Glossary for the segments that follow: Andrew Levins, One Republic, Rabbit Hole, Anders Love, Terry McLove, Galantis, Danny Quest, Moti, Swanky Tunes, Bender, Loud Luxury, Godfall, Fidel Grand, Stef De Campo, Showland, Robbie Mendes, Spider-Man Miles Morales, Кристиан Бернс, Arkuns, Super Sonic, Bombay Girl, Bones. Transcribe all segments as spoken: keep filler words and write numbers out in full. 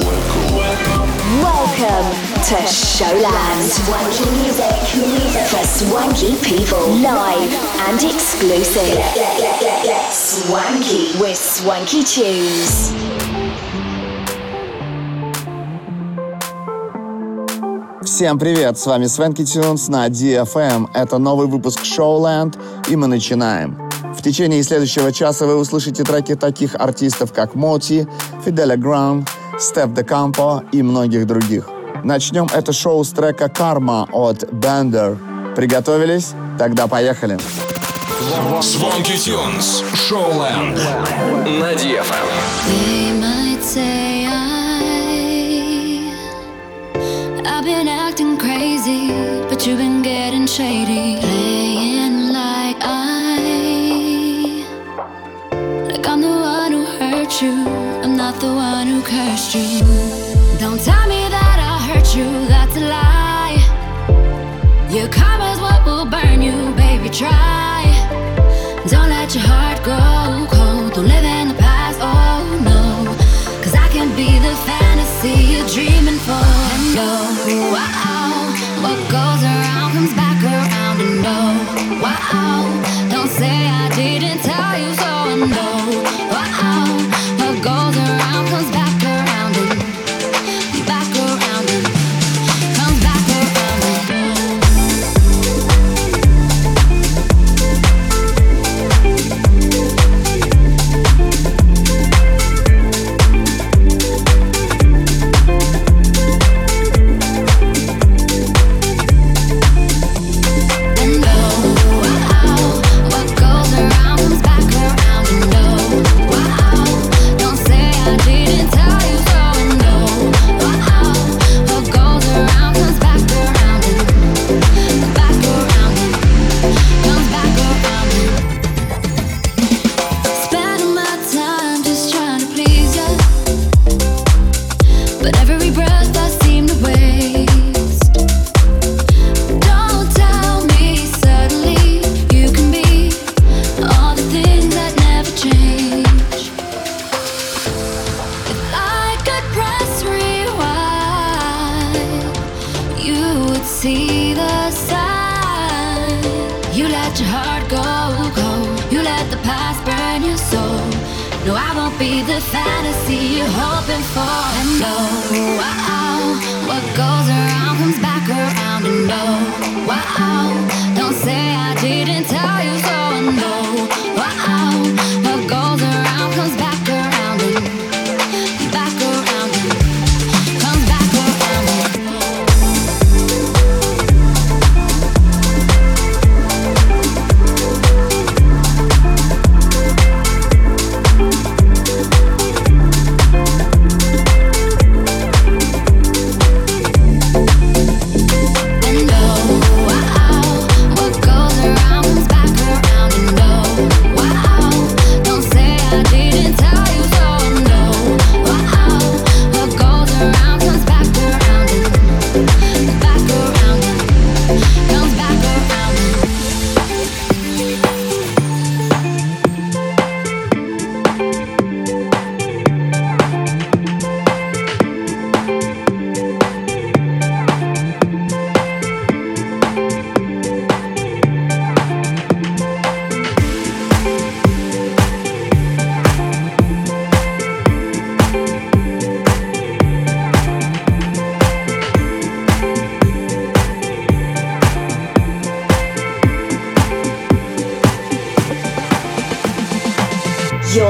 Welcome. Welcome. Welcome to Showland. Swanky music, music for swanky people, live and exclusive. Swanky with Swanky Tunes. Всем привет, с вами Swanky Tunes на ди эф эм. Это новый выпуск Showland, и мы начинаем. В течение следующего часа вы услышите треки таких артистов, как Моти, Фиделя Гранд, Стеф Де Кампо и многих других. Начнем это шоу с трека «Карма» от Bender. Приготовились? Тогда поехали. Swanky Tunes, Showland на ди эф эм. I'm not the one who cursed you. Don't tell me that I hurt you, that's a lie. Your karma's what will burn you, baby, try. Don't let your heart grow cold, don't live in the past, oh no. Cause I can be the fantasy you're dreaming for. And no, wow, what goes around comes back around. And no, wow, don't say I didn't tell you so. And no, wow, goes around, comes back around and back around and comes back around and, and oh, oh, what goes around comes back around and oh, I didn't tell you so, and no, wow, what goes around comes back around and back around and comes back around and spending my time just trying to please you, but every breath I seem to waste. Don't tell me suddenly you can be all the things that never change. See the sign. You let your heart go, go. You let the past burn your soul. No, I won't be the fantasy you're hoping for. And no, wow, what goes around comes back around. And no, wow, don't say I didn't tell you so. And no, wow, what goes around comes back around.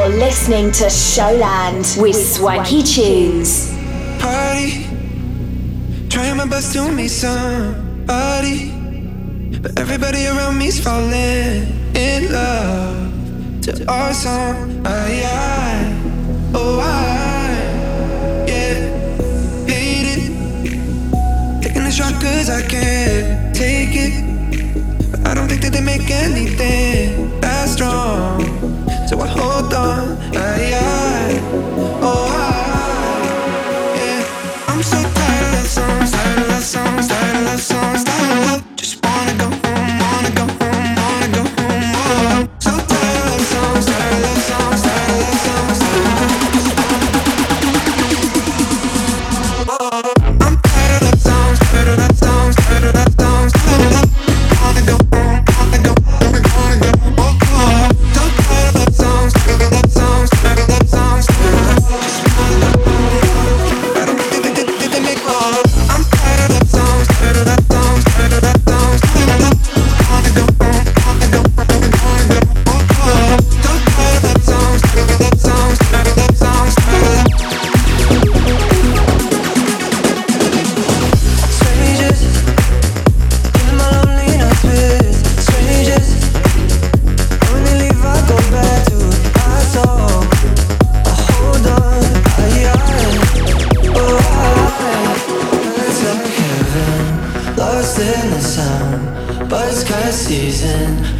And listening to Showland with, with Swanky Tunes. Party, trying my best to meet somebody, but everybody around me's falling in love to our song. I, I, oh I, yeah, hate it. Taking a shot 'cause I can't take it, but I don't think that they make anything that strong.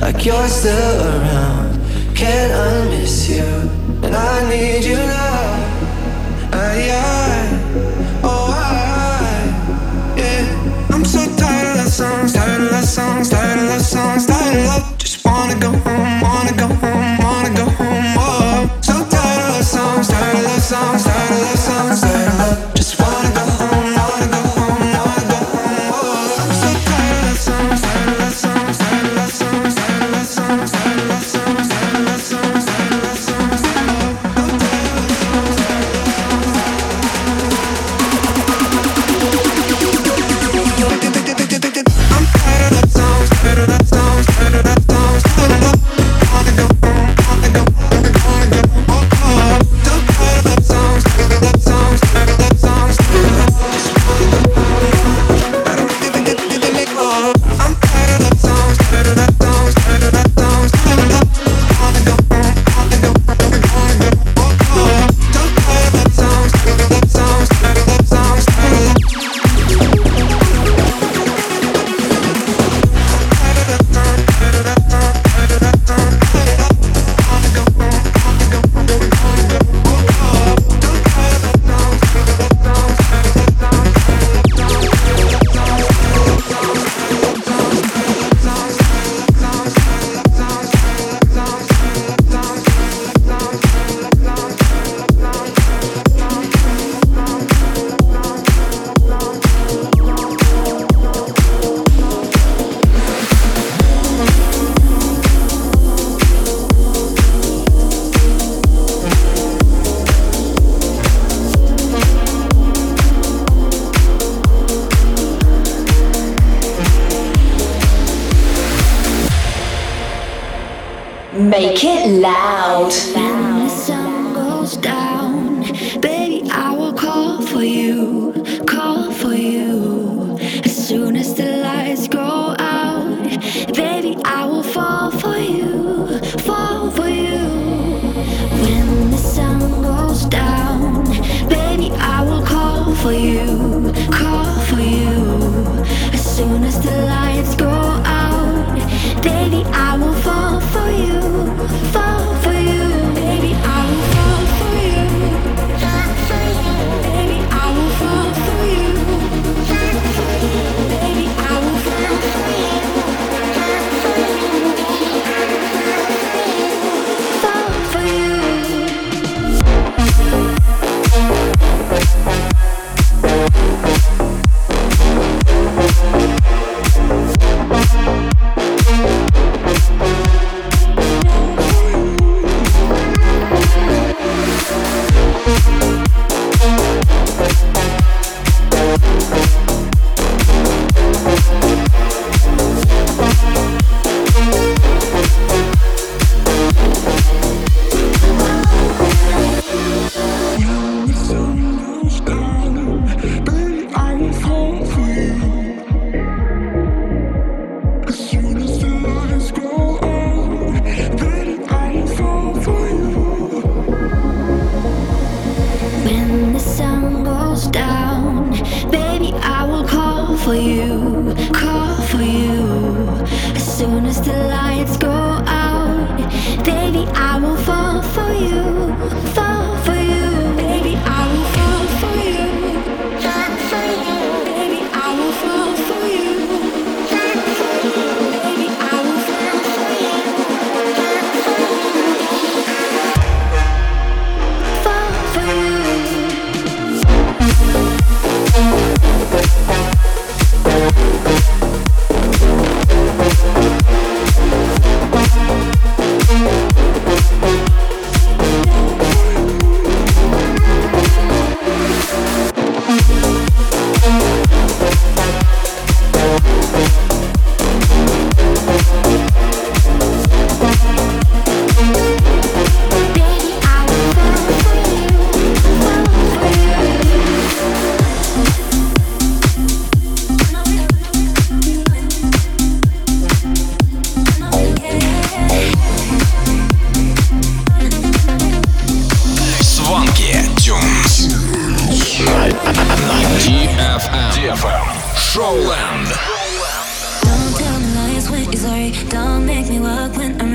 like you're still around. Can't unmiss you, and I need you now. I, I, oh I, yeah. I'm so tired of love songs, tired of love songs, tired of love songs, tired of love. Just wanna go home, wanna go home, wanna go home. Oh, so tired of love songs, tired of love songs, tired of love songs, tired of love. Just wanna go home. Make it loud. When the sun goes down, baby, I will call for you, call for you. As soon as the lights go out, baby, I will fall for you, fall for you. When the sun goes down, baby, I will call for you, call for you. As soon as the lights go out, baby, I will fall for you. Fall for you, baby, I will fall for you.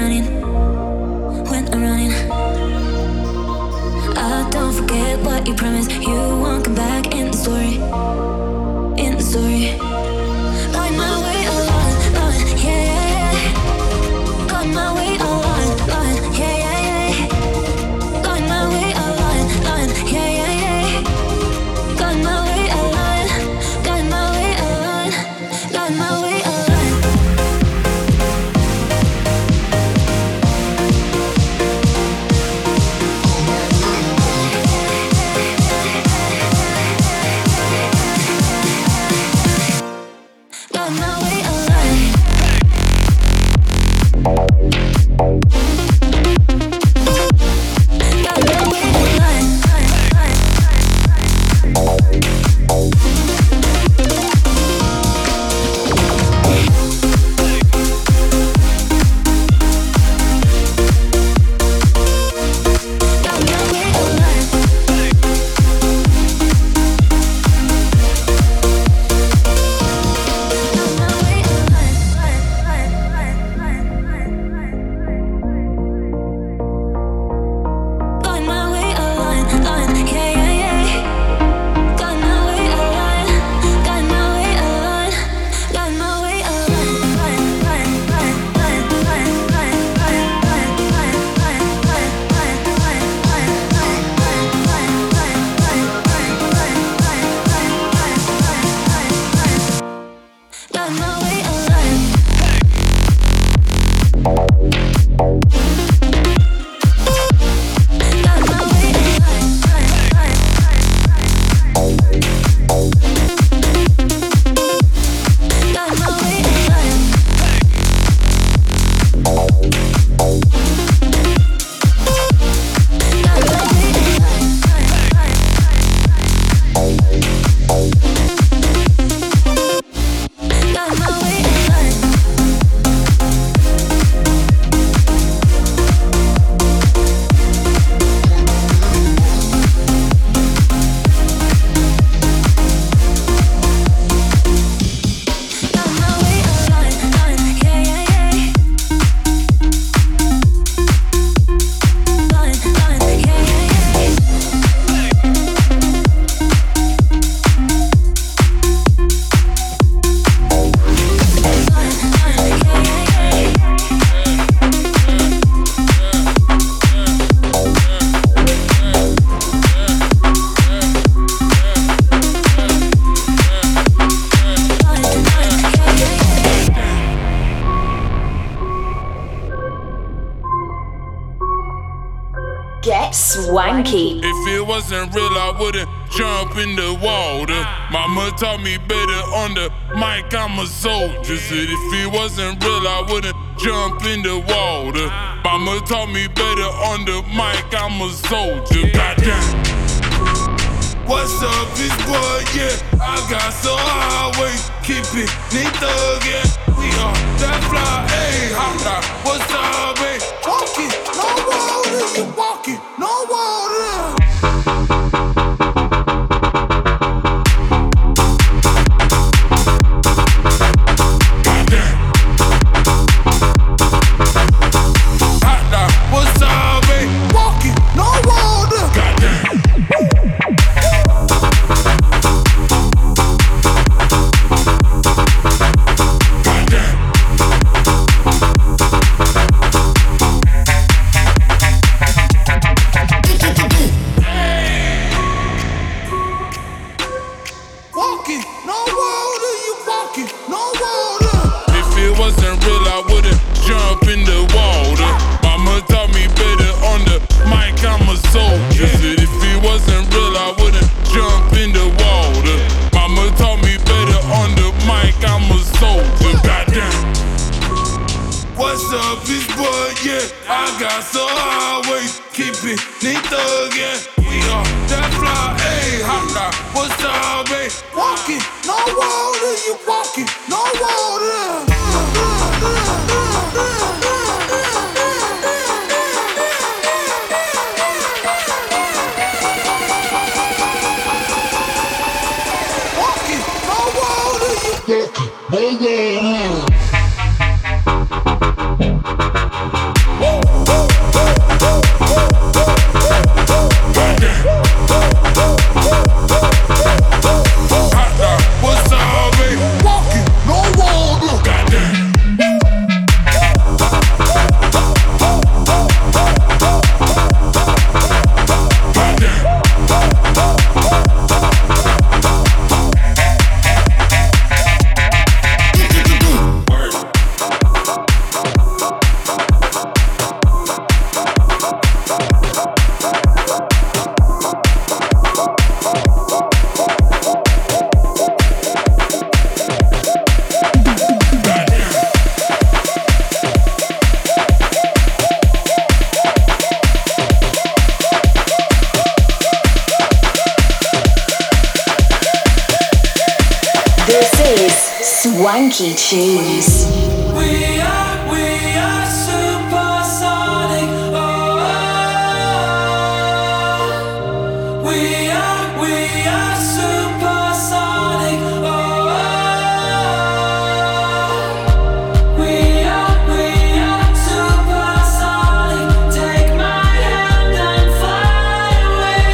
running, when I'm running. I don't forget what you promised. You won't come back in the story, in the story. On my way along, along, yeah, yeah, yeah. On my way along, along, yeah, yeah, yeah. On my way along, along, yeah, yeah, yeah. On my way along, on my way along, on my way along. If it wasn't real, I wouldn't jump in the water. Mama taught me better on the mic, I'm a soldier. Said if it wasn't real, I wouldn't jump in the water. Mama taught me better on the mic, I'm a soldier. Goddamn. What's up, this boy, yeah. I got so I always keep it neat thug, yeah. We are that fly, ayy, hop fly. What's up, ayy? Walking, no water, you walking, no water. Big game. Swanky Tunes. We are, we are Super Sonic. Oh, oh, oh. We are, we are Super Sonic. Oh, oh, oh. We are, we are Super Sonic. Take my hand and fly away.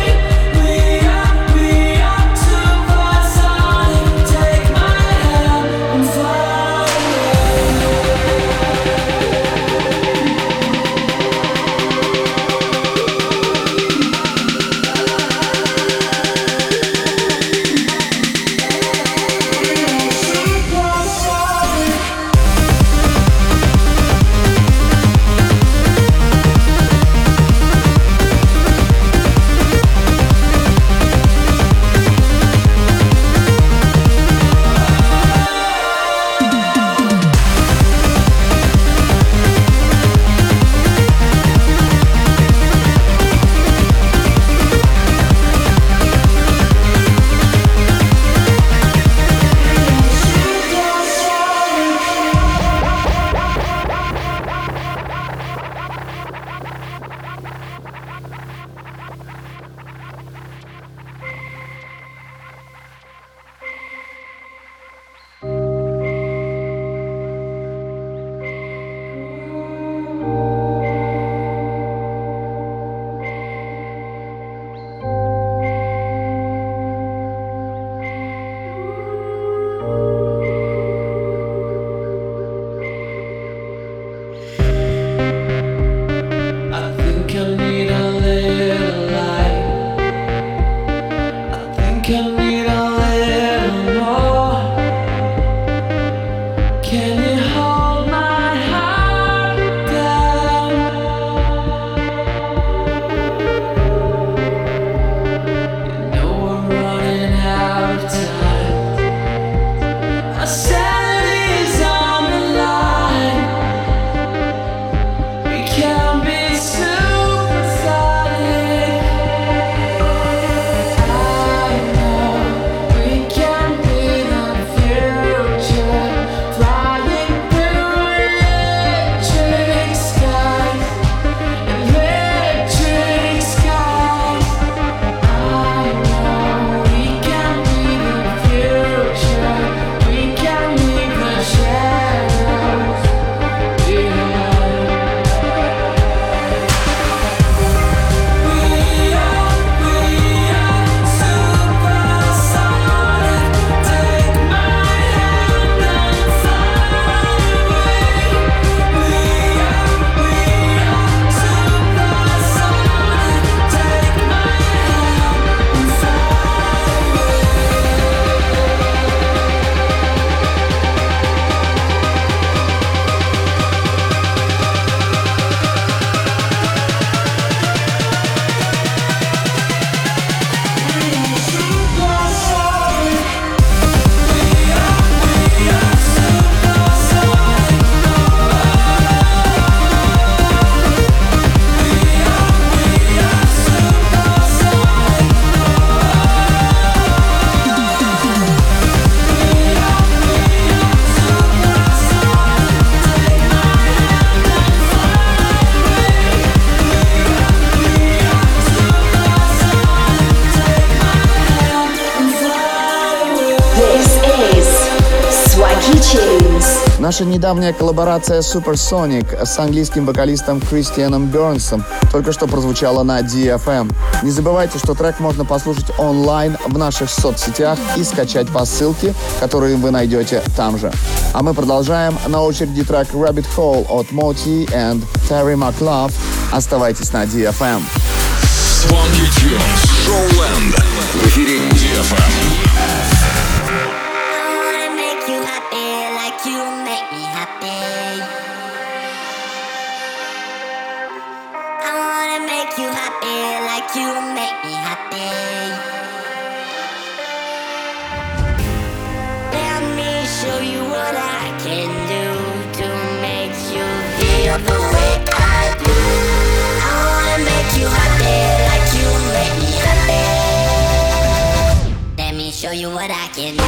We are, we are Super Sonic. Take my hand and fly away. Super Sonic. I think I need a little light. I think I need a little more. Can you hold my heart down? You know we're running out of time. Our sanity's on the line. We can be super sonic. I know we can be the future, flying through electric skies, electric skies. I know we can be the future, we can leave the shadows behind. We are, we are Super Sonic. Take my hand and fly away. We are, we are Super Sonic. Take my hand and fly away. This is Swanky Tunes. Наша недавняя коллаборация Super Sonic с английским вокалистом Кристианом Бернсом только что прозвучала на ди эф эм. Не забывайте, что трек можно послушать онлайн в наших соцсетях и скачать по ссылке, которую вы найдете там же. А мы продолжаем. На очереди трек Rabbit Hole от Moti and Terry McLove. Оставайтесь на ди эф эм. Swanky Tunes. Showland. В эфире ди эф эм. I wanna make you happy like you make me happy. I wanna make you happy like you make me happy. Let me show you what I can do to make you feel the way I do. I wanna make you happy like you make me happy. Let me show you what I can do.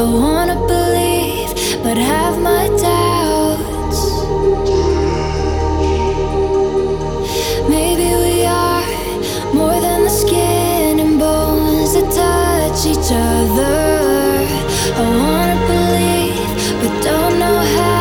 I wanna believe, but have my doubts. Maybe we are more than the skin and bones that touch each other. I wanna believe, but don't know how.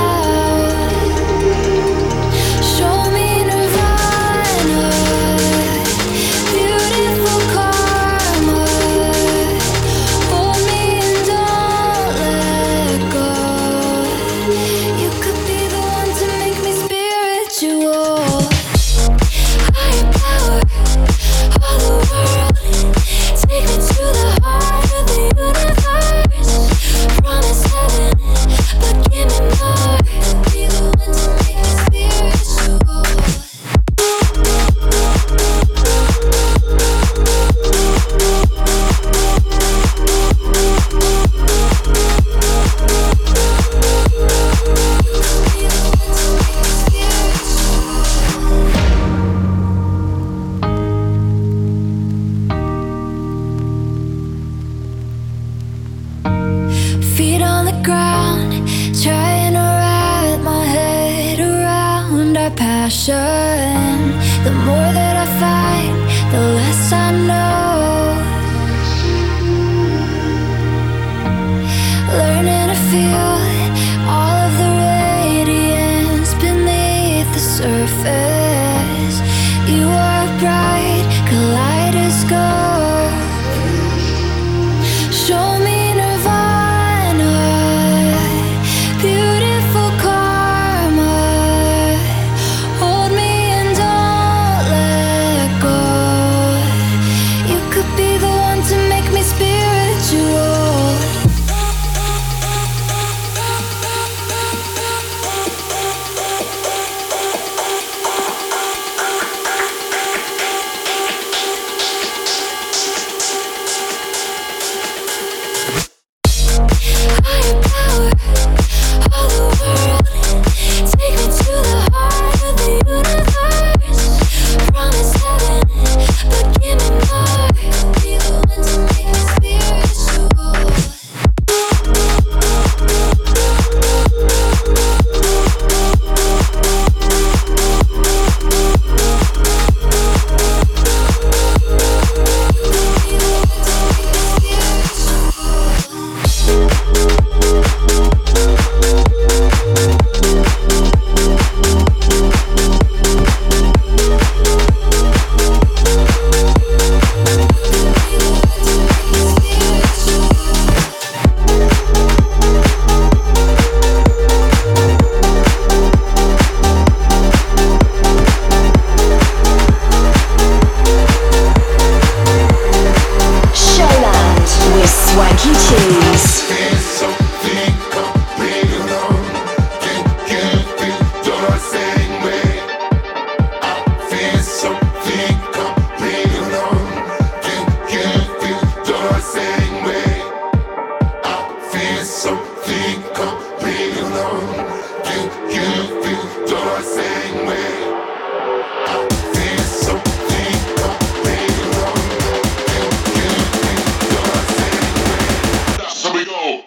So we go.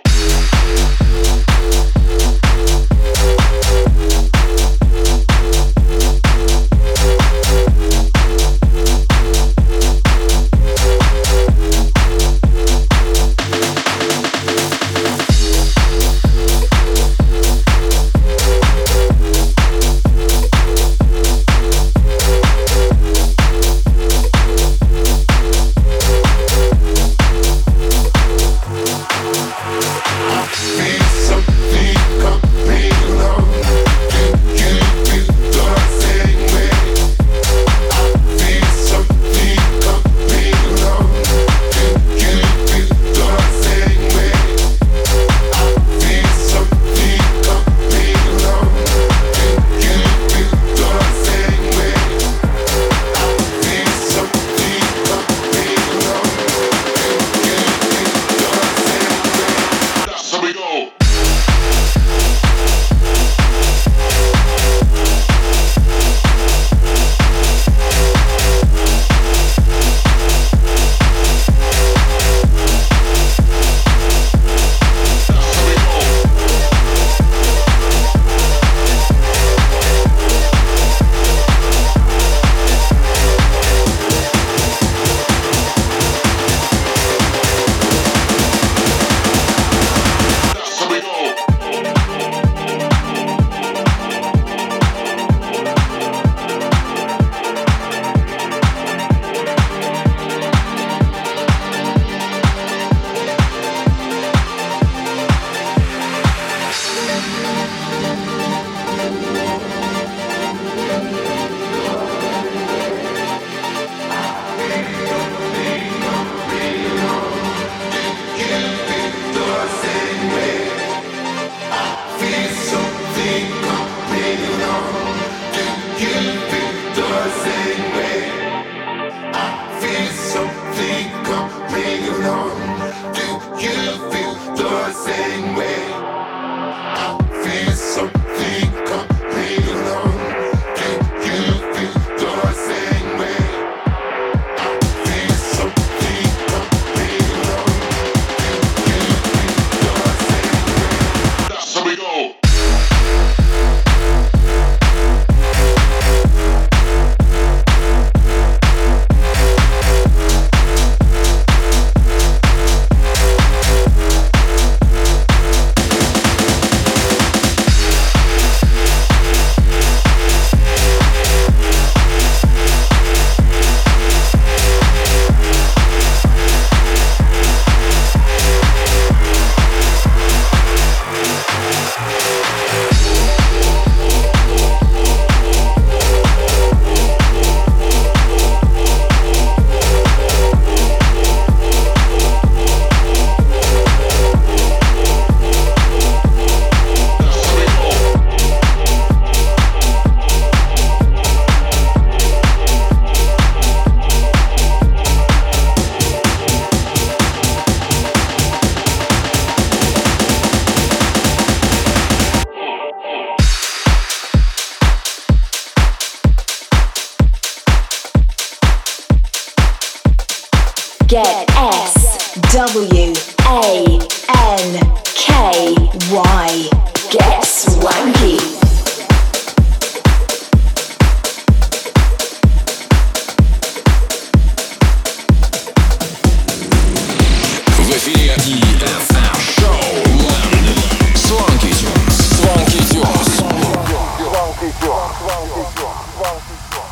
Get S W A N K Y. Get swanky. В эфире D F M Showland. Swanky Tunes. Swanky Tunes.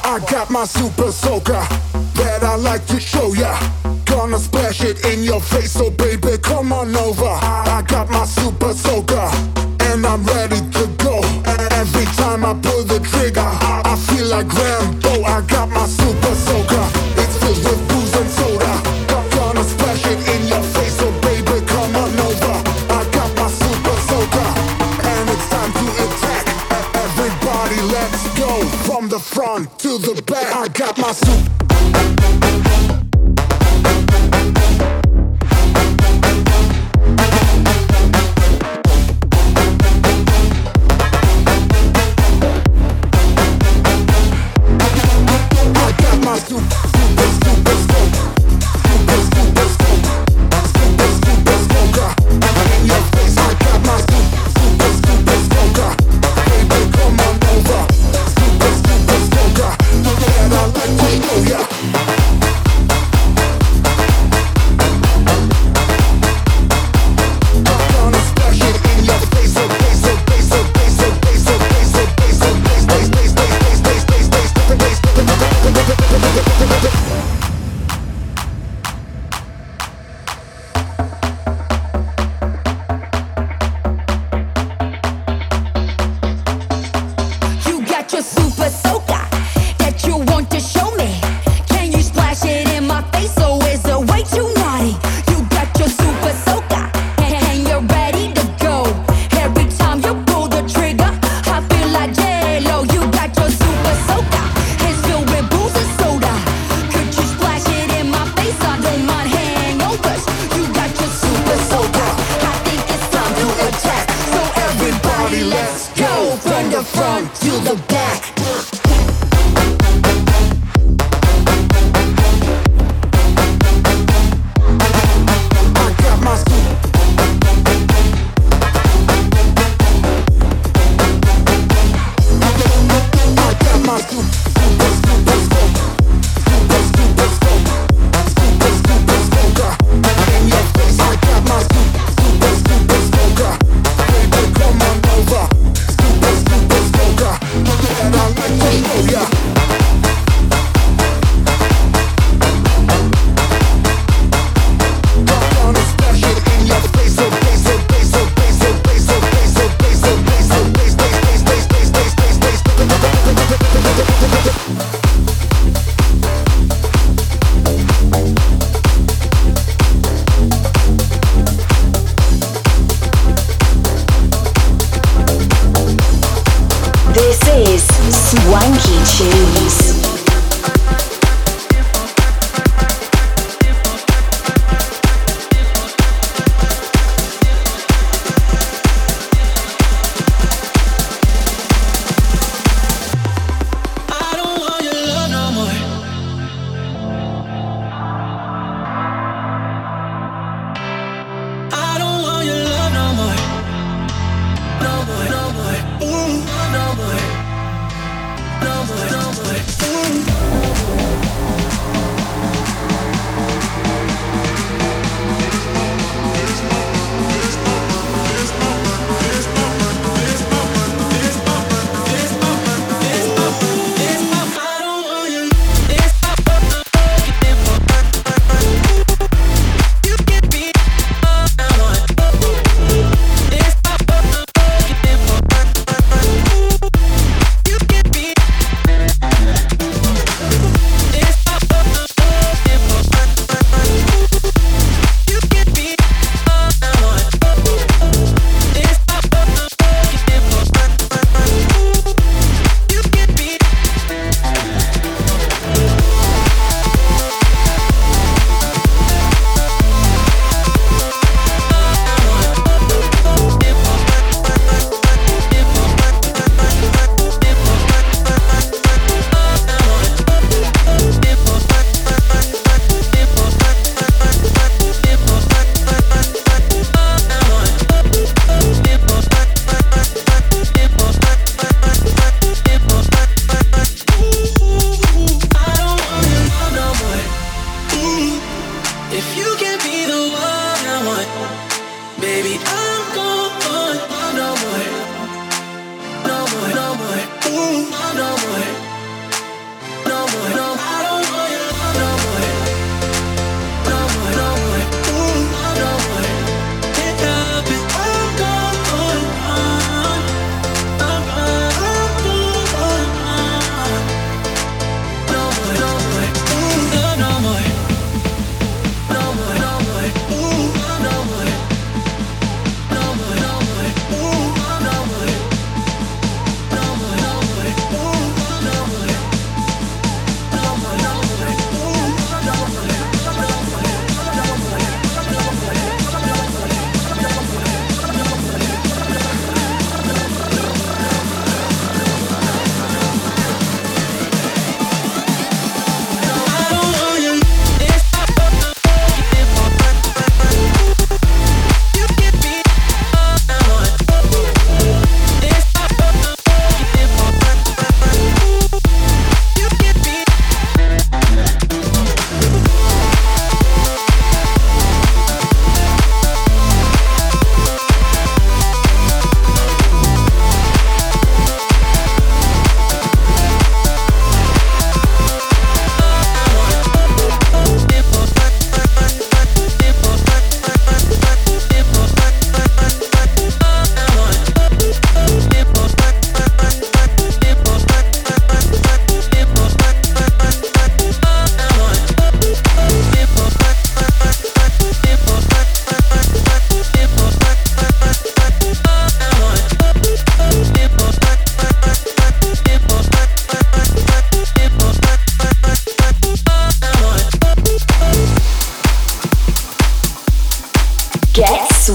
I got my super soaker that I like to show ya. Gonna splash it in your face, so baby come on over. I got my super soaker and I'm ready to go. Every time I pull the trigger, I, I feel like Rambo. I got my super soaker, it's filled with booze and soda. Gonna splash it in your face, so baby come on over. I got my super soaker and it's time to attack. Everybody let's go, from the front to the back. I got my super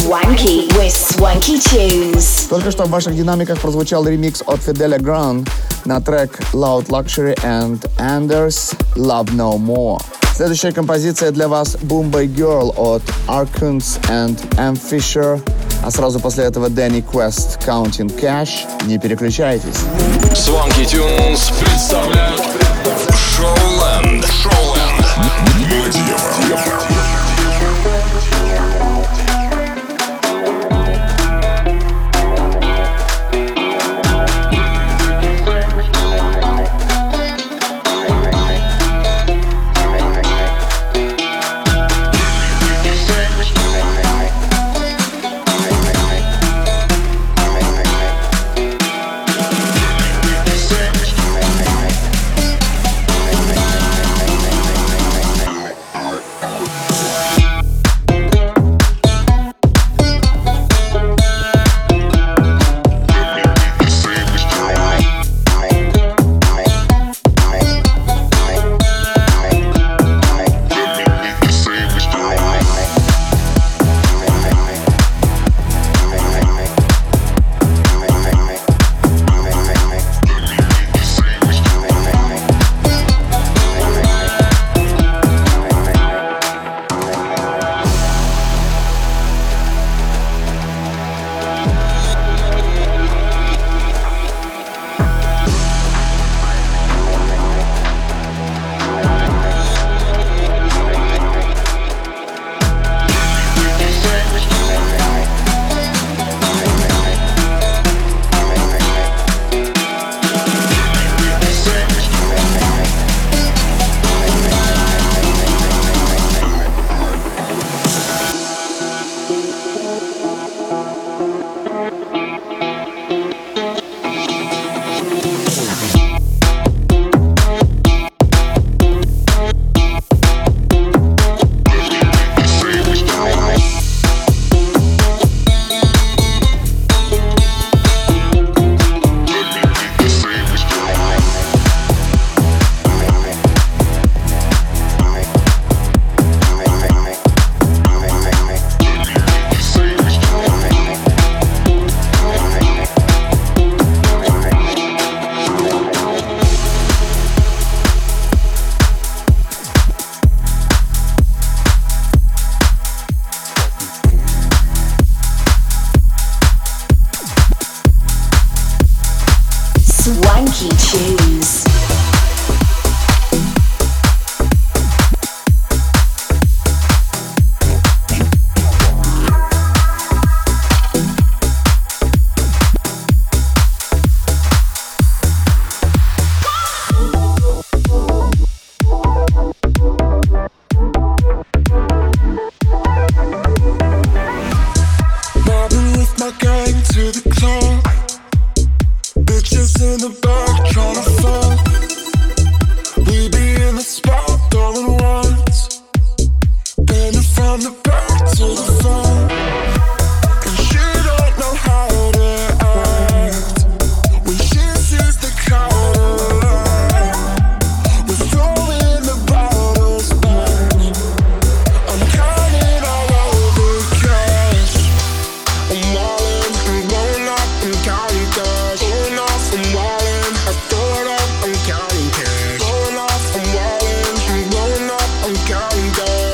Swanky with Swanky Tunes. Только что в ваших динамиках прозвучал ремикс от Fidel Grand на трек Loud Luxury and Anders Love No More. Следующая композиция для вас Bombay Girl от Arkuns and эм. Fisher, а сразу после этого Danny Quest Counting Cash. Не переключайтесь. Swanky Tunes представляет Showland. Showland. I'm all in, I'm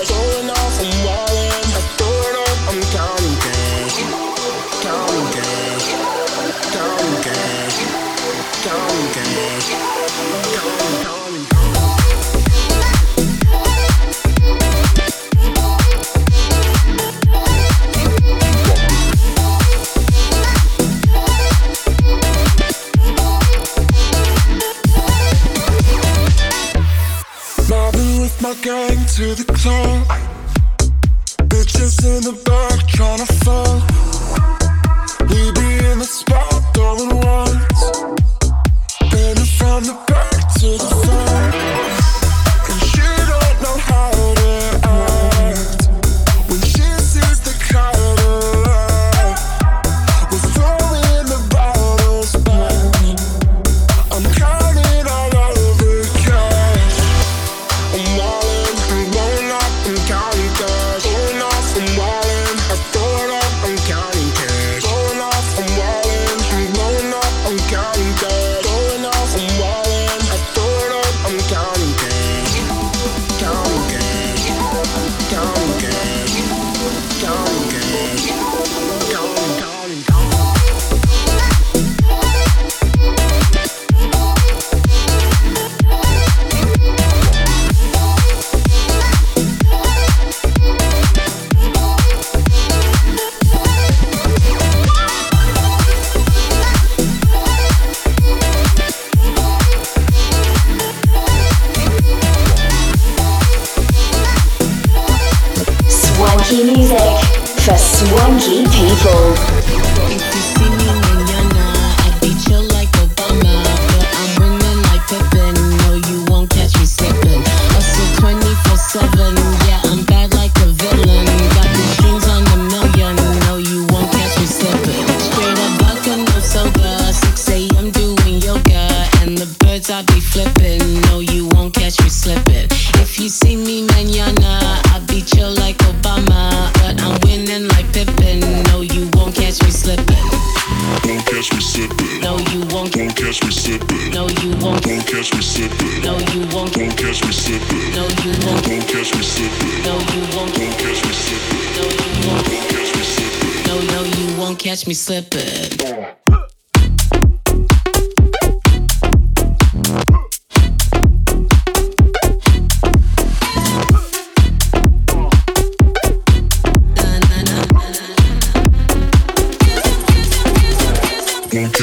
going off, I'm wildin', I thought Funky people. Catch me slipping.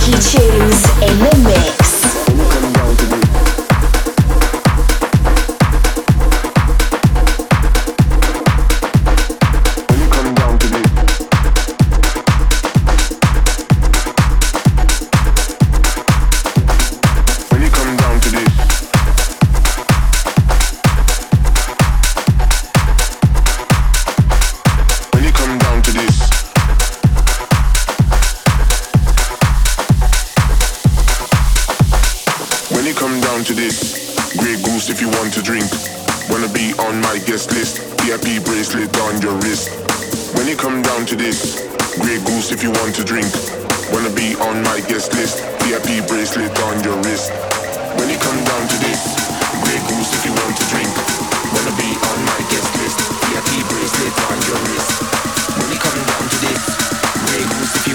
Swanky Tunes in the mix. To this, Grey Goose if you want to drink, wanna be on my guest list, V I P bracelet on your wrist. When it come down to this, Grey Goose if you want to drink, wanna be on my guest list, V I P bracelet on your wrist. When it come down to this, Grey Goose if you want to drink, wanna be on my guest list, V I P bracelet on your wrist. When it come down to this, Grey Goose if you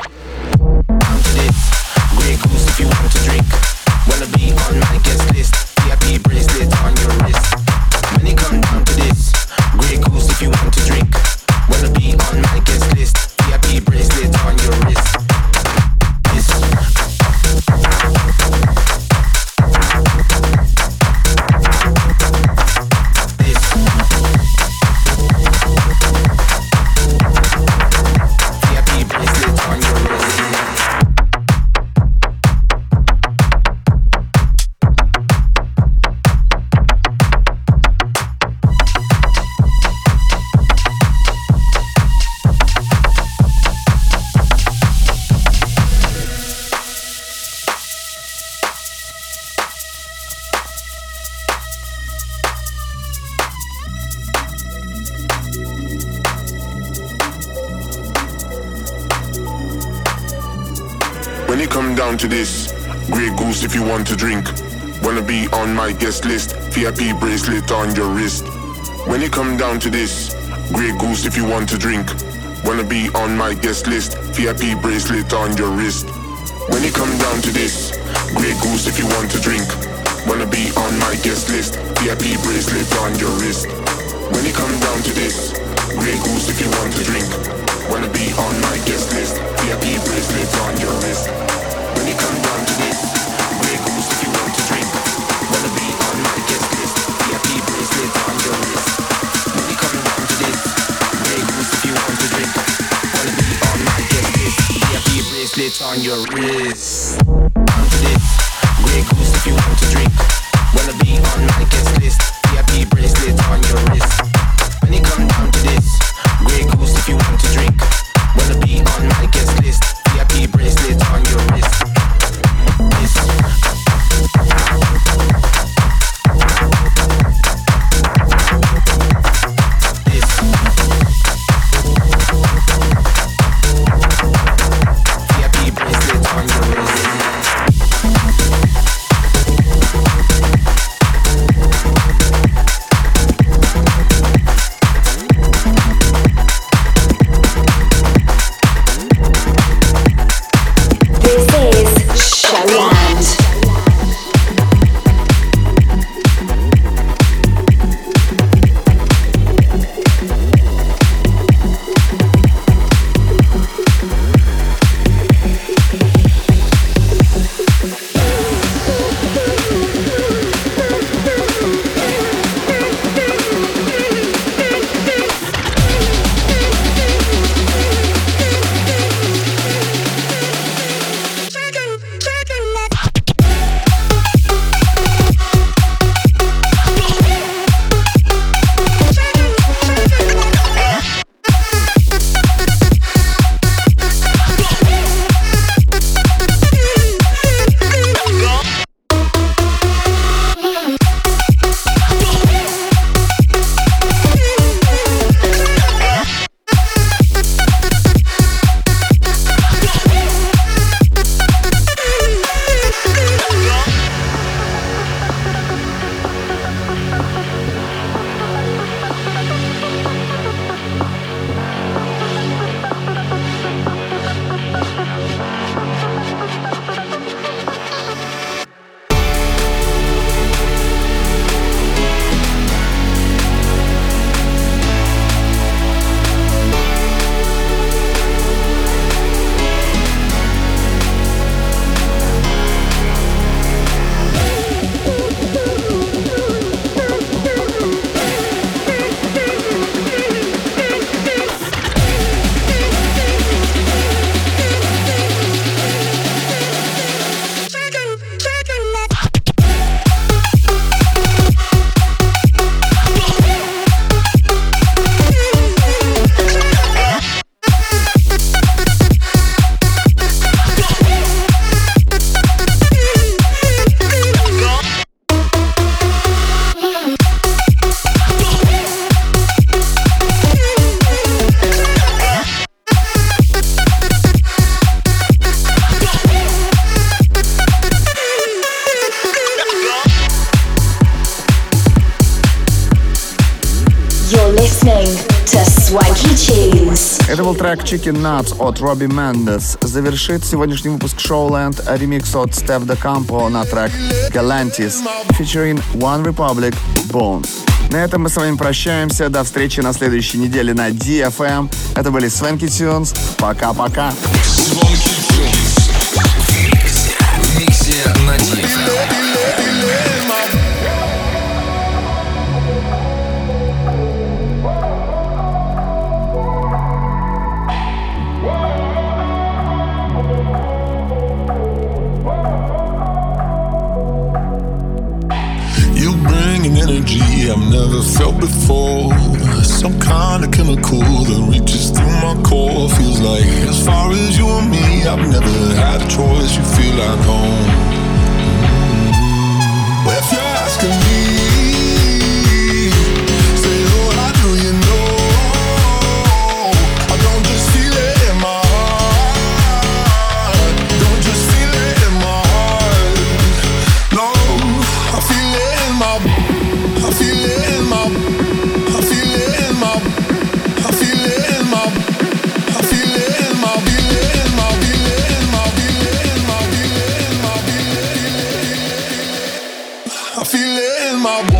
want to drink, wanna be on my guest list, V I P bracelet on your wrist. When you come down to this, Grey Goose if you want to drink, wanna be on my guest list, V I P bracelet on your wrist. When you come down to this, Grey Goose if you want to drink, wanna be on my guest list, V I P bracelet on your wrist. Down to this, Grey Goose if you want to drink, wanna be on my guest list, V I P bracelet on your wrist. When you come down to this, Grey Goose if you want to drink, wanna be on my guest list, V I P bracelet on your wrist. Happy bracelet on your wrist. Это был трек Chicken Nuts от Robbie Mendes. Завершит сегодняшний выпуск Showland ремикс от Stef De Campo на трек Galantis featuring One Republic Bones. На этом мы с вами прощаемся. До встречи на следующей неделе на ди эф эм. Это были Swanky Tunes. Пока-пока. I've never felt before. Some kind of chemical that reaches through my core. Feels like as far as you and me, I've never had a choice. You feel like home. But if you're asking me, say, oh, how do you know? I don't just feel it in my heart. Don't just feel it in my heart. No, I feel it in my bones. I feel it in my, I feel it in my, I feel it in my, I feel it in my, feel it in my, feel it in my, feel it in my, feel it in my, feel it in my, I feel it in my bones.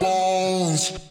Bones.